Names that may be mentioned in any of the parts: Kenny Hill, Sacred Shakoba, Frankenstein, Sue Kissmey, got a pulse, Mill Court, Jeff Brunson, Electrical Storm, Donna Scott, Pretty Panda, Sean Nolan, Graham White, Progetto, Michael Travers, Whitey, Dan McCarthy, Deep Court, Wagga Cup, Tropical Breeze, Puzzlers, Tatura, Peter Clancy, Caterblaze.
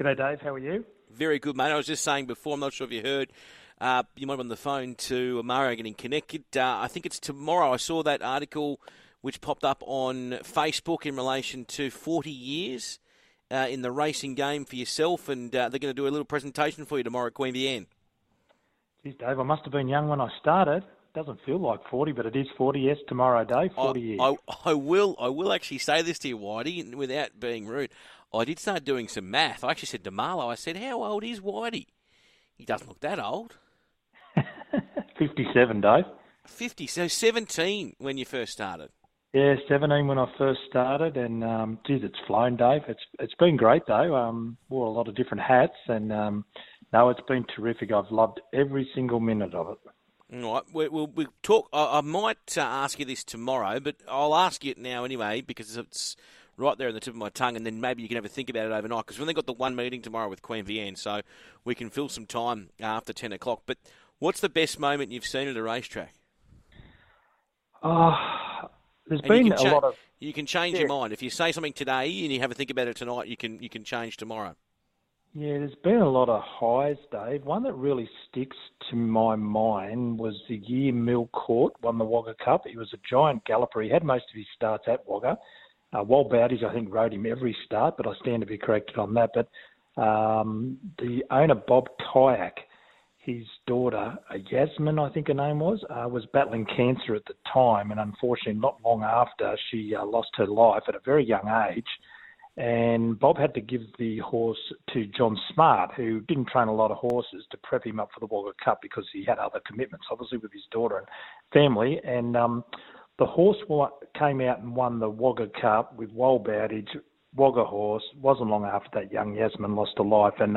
G'day, Dave. How are you? Very good, mate. I was just saying before, I'm not sure if you heard, you might have been on the phone to Amara getting connected. I think it's tomorrow. I saw that article which popped up on Facebook in relation to 40 years in the racing game for yourself, and they're going to do a little presentation for you tomorrow at Queen Vienne. Geez, Dave, I must have been young when I started. Doesn't feel like 40, but it is 40, yes, tomorrow, Dave, 40 years. I will actually say this to you, Whitey, without being rude. I did start doing some math. I actually said to Marlo, I said, how old is Whitey? He doesn't look that old. 57, Dave. 50, so 17 when you first started. Yeah, 17 when I first started, and, geez, it's flown, Dave. It's been great, though. Wore a lot of different hats, and, no, it's been terrific. I've loved every single minute of it. All right, we'll talk. I might ask you this tomorrow, but I'll ask you it now anyway because it's right there on the tip of my tongue, and then maybe you can have a think about it overnight because we've only got the one meeting tomorrow with Queen Vienne, so we can fill some time after 10 o'clock. But what's the best moment you've seen at a racetrack? There's been a lot of... You can change your mind. If you say something today and you have a think about it tonight, you can change tomorrow. Yeah, there's been a lot of highs, Dave. One that really sticks to my mind was the year Mill Court won the Wagga Cup. He was a giant galloper. He had most of his starts at Wagga. Wal Bowdies, I think, rode him every start, but I stand to be corrected on that. But the owner, Bob Tyack, his daughter, Yasmin, I think her name was battling cancer at the time. And unfortunately, not long after, she lost her life at a very young age. And Bob had to give the horse to John Smart, who didn't train a lot of horses, to prep him up for the Walker Cup because he had other commitments, obviously, with his daughter and family. And the horse came out and won the Wagga Cup with Wal Bowdage, Wagga horse. Wasn't long after that, young Yasmin lost her life. And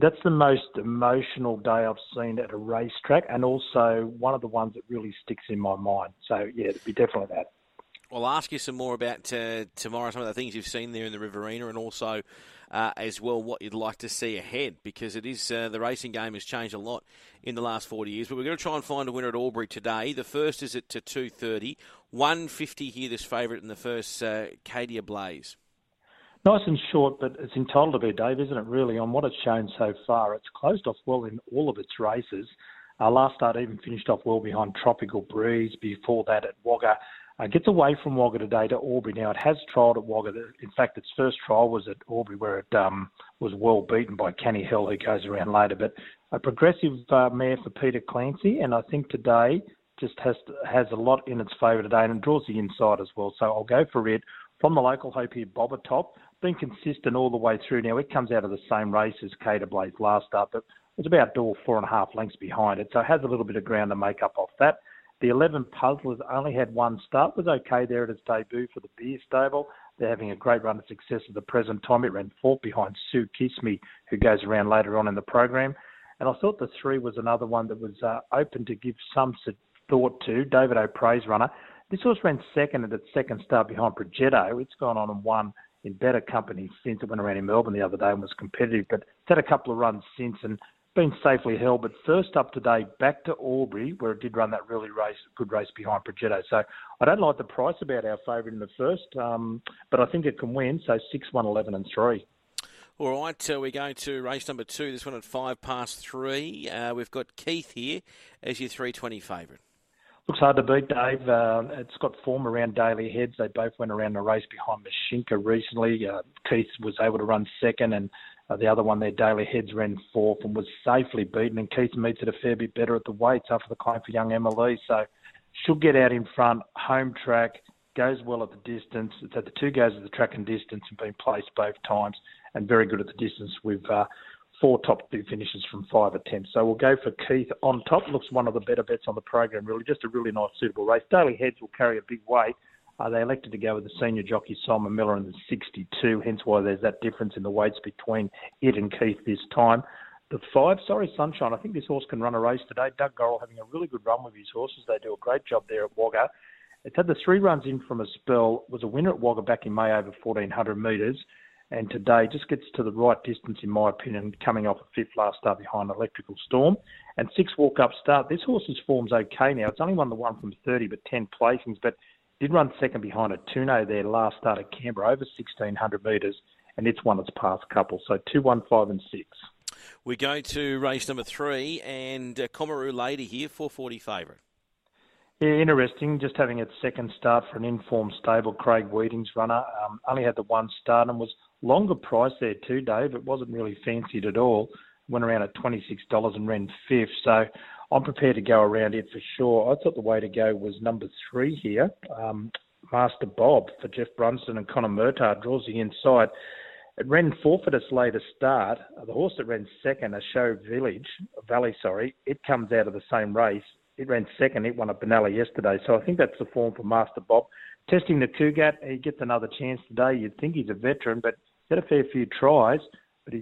that's the most emotional day I've seen at a racetrack, and also one of the ones that really sticks in my mind. So, yeah, it'd be definitely that. I'll ask you some more about tomorrow, some of the things you've seen there in the Riverina, and also as well what you'd like to see ahead, because it is the racing game has changed a lot in the last 40 years. But we're going to try and find a winner at Albury today. The first is at 2:30. 150 here, this favourite in the first, Kadia Blaze. Nice and short, but it's entitled to be, Dave, isn't it, really, on what it's shown so far. It's closed off well in all of its races. Last start even finished off well behind Tropical Breeze. Before that at Wagga. Gets away from Wagga today to Albury. Now, it has trialled at Wagga. In fact, its first trial was at Albury, where it was well beaten by Kenny Hill, who goes around later. But a progressive mare for Peter Clancy, and I think today just has a lot in its favour today, and it draws the inside as well. So I'll go for it. From the local hope here, Boba top. Been consistent all the way through. Now, it comes out of the same race as Caterblaze last up, but it's about door 4.5 lengths behind it. So it has a little bit of ground to make up off that. The 11 Puzzlers only had one start, was okay there at its debut for the Beer Stable. They're having a great run of success at the present time. It ran fourth behind Sue Kissmey, who goes around later on in the program. And I thought the 3 was another one that was open to give some thought to, David O'Praise runner. This horse ran second at its second start behind Progetto. It's gone on and won in better company since. It went around in Melbourne the other day and was competitive, but it's had a couple of runs since and been safely held. But first up today, back to Albury, where it did run that really good race behind Progetto. So I don't like the price about our favourite in the first, but I think it can win. So 6, 1, 11 and 3. All right, so we're going to race number 2, this one at 3:05. We've got Keith here as your 3:20 favourite. Looks hard to beat, Dave. It's got form around Daily Heads. They both went around the race behind Mashinka recently. Keith was able to run second, and the other one there, Daily Heads, ran fourth and was safely beaten. And Keith meets it a fair bit better at the weights after the claim for young Emily. So she'll get out in front, home track, goes well at the distance. It's had the two goes at the track and distance and been placed both times, and very good at the distance with 4 top 2 finishes from 5 attempts. So we'll go for Keith on top. Looks one of the better bets on the program, really. Just a really nice, suitable race. Daily Heads will carry a big weight. They elected to go with the senior jockey, Simon Miller, in the 62, hence why there's that difference in the weights between it and Keith this time. The 5, Sunshine. I think this horse can run a race today. Doug Gorrell having a really good run with his horses. They do a great job there at Wagga. It's had the 3 runs in from a spell. Was a winner at Wagga back in May over 1,400 metres. And today just gets to the right distance, in my opinion, coming off a 5th last start behind Electrical Storm. And 6 walk-up start. This horse's form's okay now. It's only won the 1 from 30, but 10 placings. But did run second behind a Tuno there last start at Canberra, over 1,600 metres. and it's won its past couple. So 2, 1, 5 and 6. We go to race number 3 and Kumaru Lady here, 440 favourite. Yeah, interesting. Just having its second start for an informed stable, Craig Weeding's runner. Only had the one start and was longer price there too, Dave. It wasn't really fancied at all. Went around at $26 and ran fifth. So I'm prepared to go around it for sure. I thought the way to go was number 3 here. Master Bob for Jeff Brunson and Connor Murtagh draws the inside. It ran fourth at its later start. The horse that ran second, a show valley, it comes out of the same race. It ran second. It won at Benalla yesterday. So I think that's the form for Master Bob. Testing the Cougat, he gets another chance today. You'd think he's a veteran, but he's had a fair few tries. But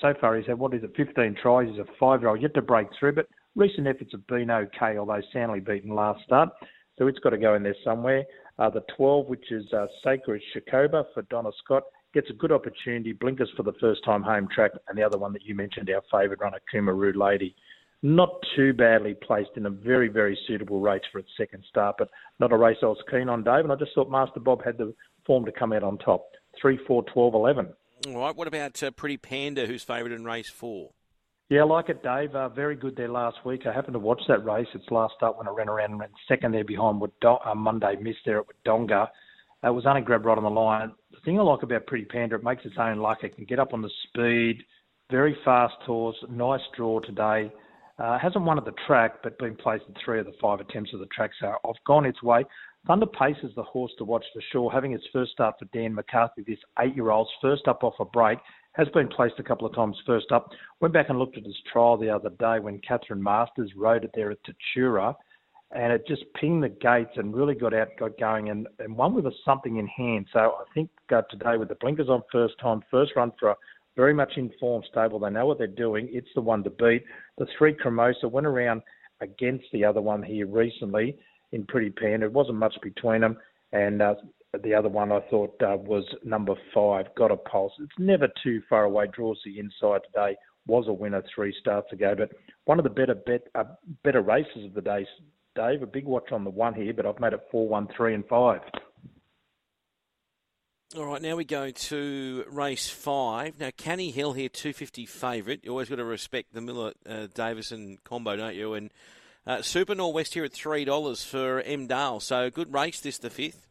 so far he's had, 15 tries. He's a 5-year-old, yet to break through. But recent efforts have been okay, although soundly beaten last start. So it's got to go in there somewhere. The 12, which is Sacred Shakoba for Donna Scott, gets a good opportunity, blinkers for the first time home track, and the other one that you mentioned, our favourite runner, Kumaru Lady. Not too badly placed in a very, very suitable race for its second start, but not a race I was keen on, Dave, and I just thought Master Bob had the form to come out on top. 3, 4, 12, 11. All right, what about Pretty Panda, who's favourite in race 4? Yeah, I like it, Dave. Very good there last week. I happened to watch that race. Its last start when I ran around and ran second there behind Monday Miss there at Wodonga. It was only grabbed right on the line. The thing I like about Pretty Panda, it makes its own luck. It can get up on the speed. Very fast horse. Nice draw today. Hasn't won at the track, but been placed in 3 of the 5 attempts of the track. So I've gone its way. Thunder Pace is the horse to watch for sure. Having its first start for Dan McCarthy, this 8-year-old's first up off a break. Has been placed a couple of times first up. Went back and looked at his trial the other day when Catherine Masters rode it there at Tatura, and it just pinged the gates and really got going and won with a something in hand. So I think today with the blinkers on first time, first run for a very much informed stable. They know what they're doing. It's the one to beat. The 3 Cremosa went around against the other one here recently in Pretty Panda. It wasn't much between them, and the other one I thought was number 5, Got a Pulse. It's never too far away, draws the inside today, was a winner 3 starts ago, but one of the better races of the day, Dave. A big watch on the 1 here, but I've made it 4, 1, 3 and 5. All right, now we go to race 5. Now, Kenny Hill here, 250 favourite. You always got to respect the Miller-Davison combo, don't you? And Super Norwest here at $3 for M. Dale. So good race this, the 5th.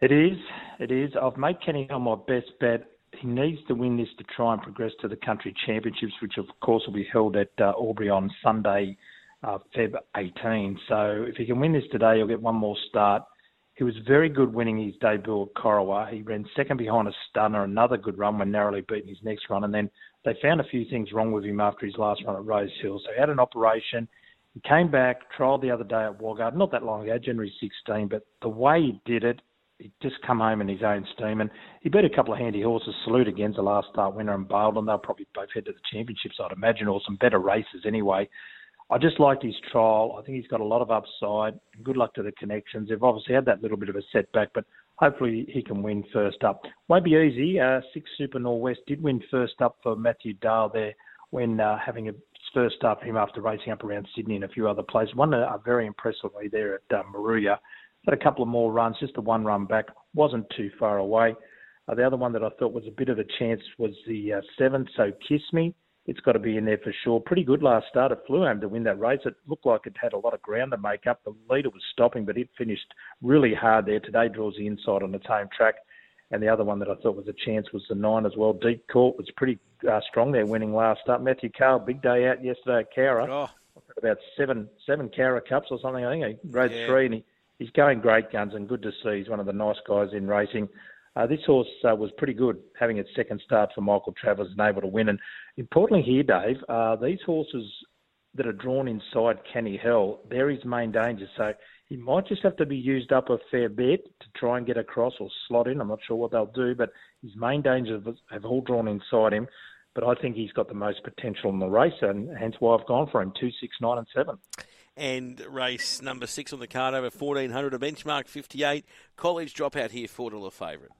It is. I've made Kenny Hill my best bet. He needs to win this to try and progress to the country championships, which of course will be held at Albury on Sunday, Feb 18. So if he can win this today, he'll get one more start. He was very good winning his debut at Corowa. He ran second behind a stunner, another good run when narrowly beaten his next run. And then they found a few things wrong with him after his last run at Rose Hill. So he had an operation. He came back, trialled the other day at Wagga, not that long ago, January 16, but the way he did it, he'd just come home in his own steam, and he beat a couple of handy horses. Salute Again's the last start winner and bailed them. They'll probably both head to the championships, I'd imagine, or some better races anyway. I just liked his trial. I think he's got a lot of upside. Good luck to the connections. They've obviously had that little bit of a setback, but hopefully he can win first up. Won't be easy. 6 Super Norwest did win first up for Matthew Dale there when having a first start for him after racing up around Sydney and a few other places. Won very impressively there at Moruya. Had a couple of more runs, just the one run back, wasn't too far away. The other one that I thought was a bit of a chance was the 7, So Kissmey. It's got to be in there for sure. Pretty good last start. It flew home to win that race. It looked like it had a lot of ground to make up. The leader was stopping, but it finished really hard there. Today draws the inside on its home track. And the other one that I thought was a chance was the 9 as well. Deep Court was pretty strong there, winning last start. Matthew Carl, big day out yesterday at Cowra. Oh. About seven Cowra Cups or something, I think. He rode 3 and He's going great guns and good to see. He's one of the nice guys in racing. This horse was pretty good, having its second start for Michael Travers and able to win. And importantly here, Dave, these horses that are drawn inside Kenny Hill, they're his main danger. So he might just have to be used up a fair bit to try and get across or slot in. I'm not sure what they'll do, but his main dangers have all drawn inside him. But I think he's got the most potential in the race, and hence why I've gone for him, 2, 6, 9 and 7. And race number 6 on the card over 1400, a benchmark 58. College Dropout here, $4 favourite.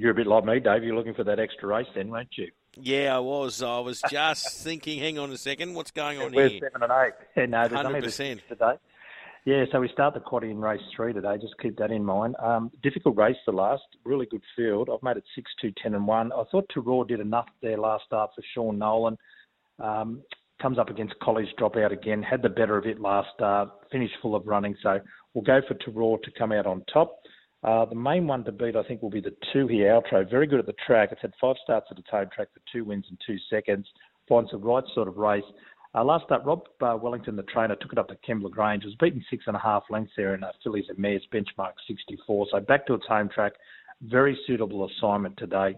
You're a bit like me, Dave. You're looking for that extra race then, weren't you? Yeah, I was. I was just thinking, hang on a second, what's going on here? Where's 7 and 8? Yeah, no, there's 100%. Only the 6 today. Yeah, so we start the quaddy in race 3 today. Just keep that in mind. Difficult race, the last. Really good field. I've made it 6, 2, 10 and 1. I thought Tarore did enough there last start for Sean Nolan. Comes up against College Dropout again. Had the better of it last start. Finished full of running. So we'll go for Tarore to come out on top. The main one to beat, I think, will be the 2 here, Outro. Very good at the track. It's had 5 starts at the toad track for 2 wins and 2 seconds. Finds the right sort of race. Last up, Rob Wellington, the trainer, took it up to Kembla Grange. It was beaten 6.5 lengths there in fillies and mares, benchmark 64. So back to its home track. Very suitable assignment today.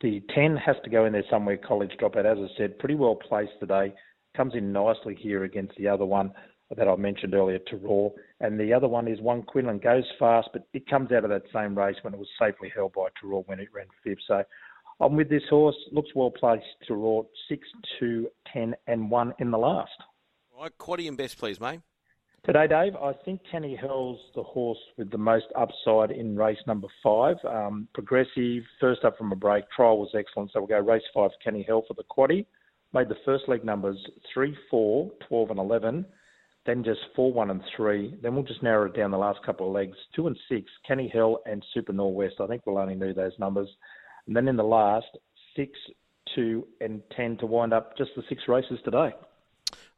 The 10 has to go in there somewhere, College Dropout. As I said, pretty well placed today. Comes in nicely here against the other one that I mentioned earlier, Tarore. And the other one is One Quinlan. Goes fast, but it comes out of that same race when it was safely held by Tarore when it ran 5th. So I'm with this horse. Looks well placed to Raw. 6, 2, 10 and 1 in the last. All right, quaddie and best, please, mate. Today, Dave, I think Kenny Hill's the horse with the most upside in race number 5. Progressive, first up from a break. Trial was excellent, so we'll go race 5, Kenny Hill for the quaddie. Made the first leg numbers 3, 4, 12 and 11. Then just 4, 1 and 3. Then we'll just narrow it down the last couple of legs. 2 and 6, Kenny Hill and Super Norwest. I think we'll only know those numbers. And then in the last, 6, 2 and 10 to wind up just the 6 races today.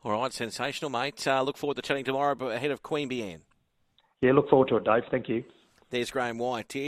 All right, sensational, mate. Look forward to chatting tomorrow ahead of Queen Vienne. Yeah, look forward to it, Dave. Thank you. There's Graham White.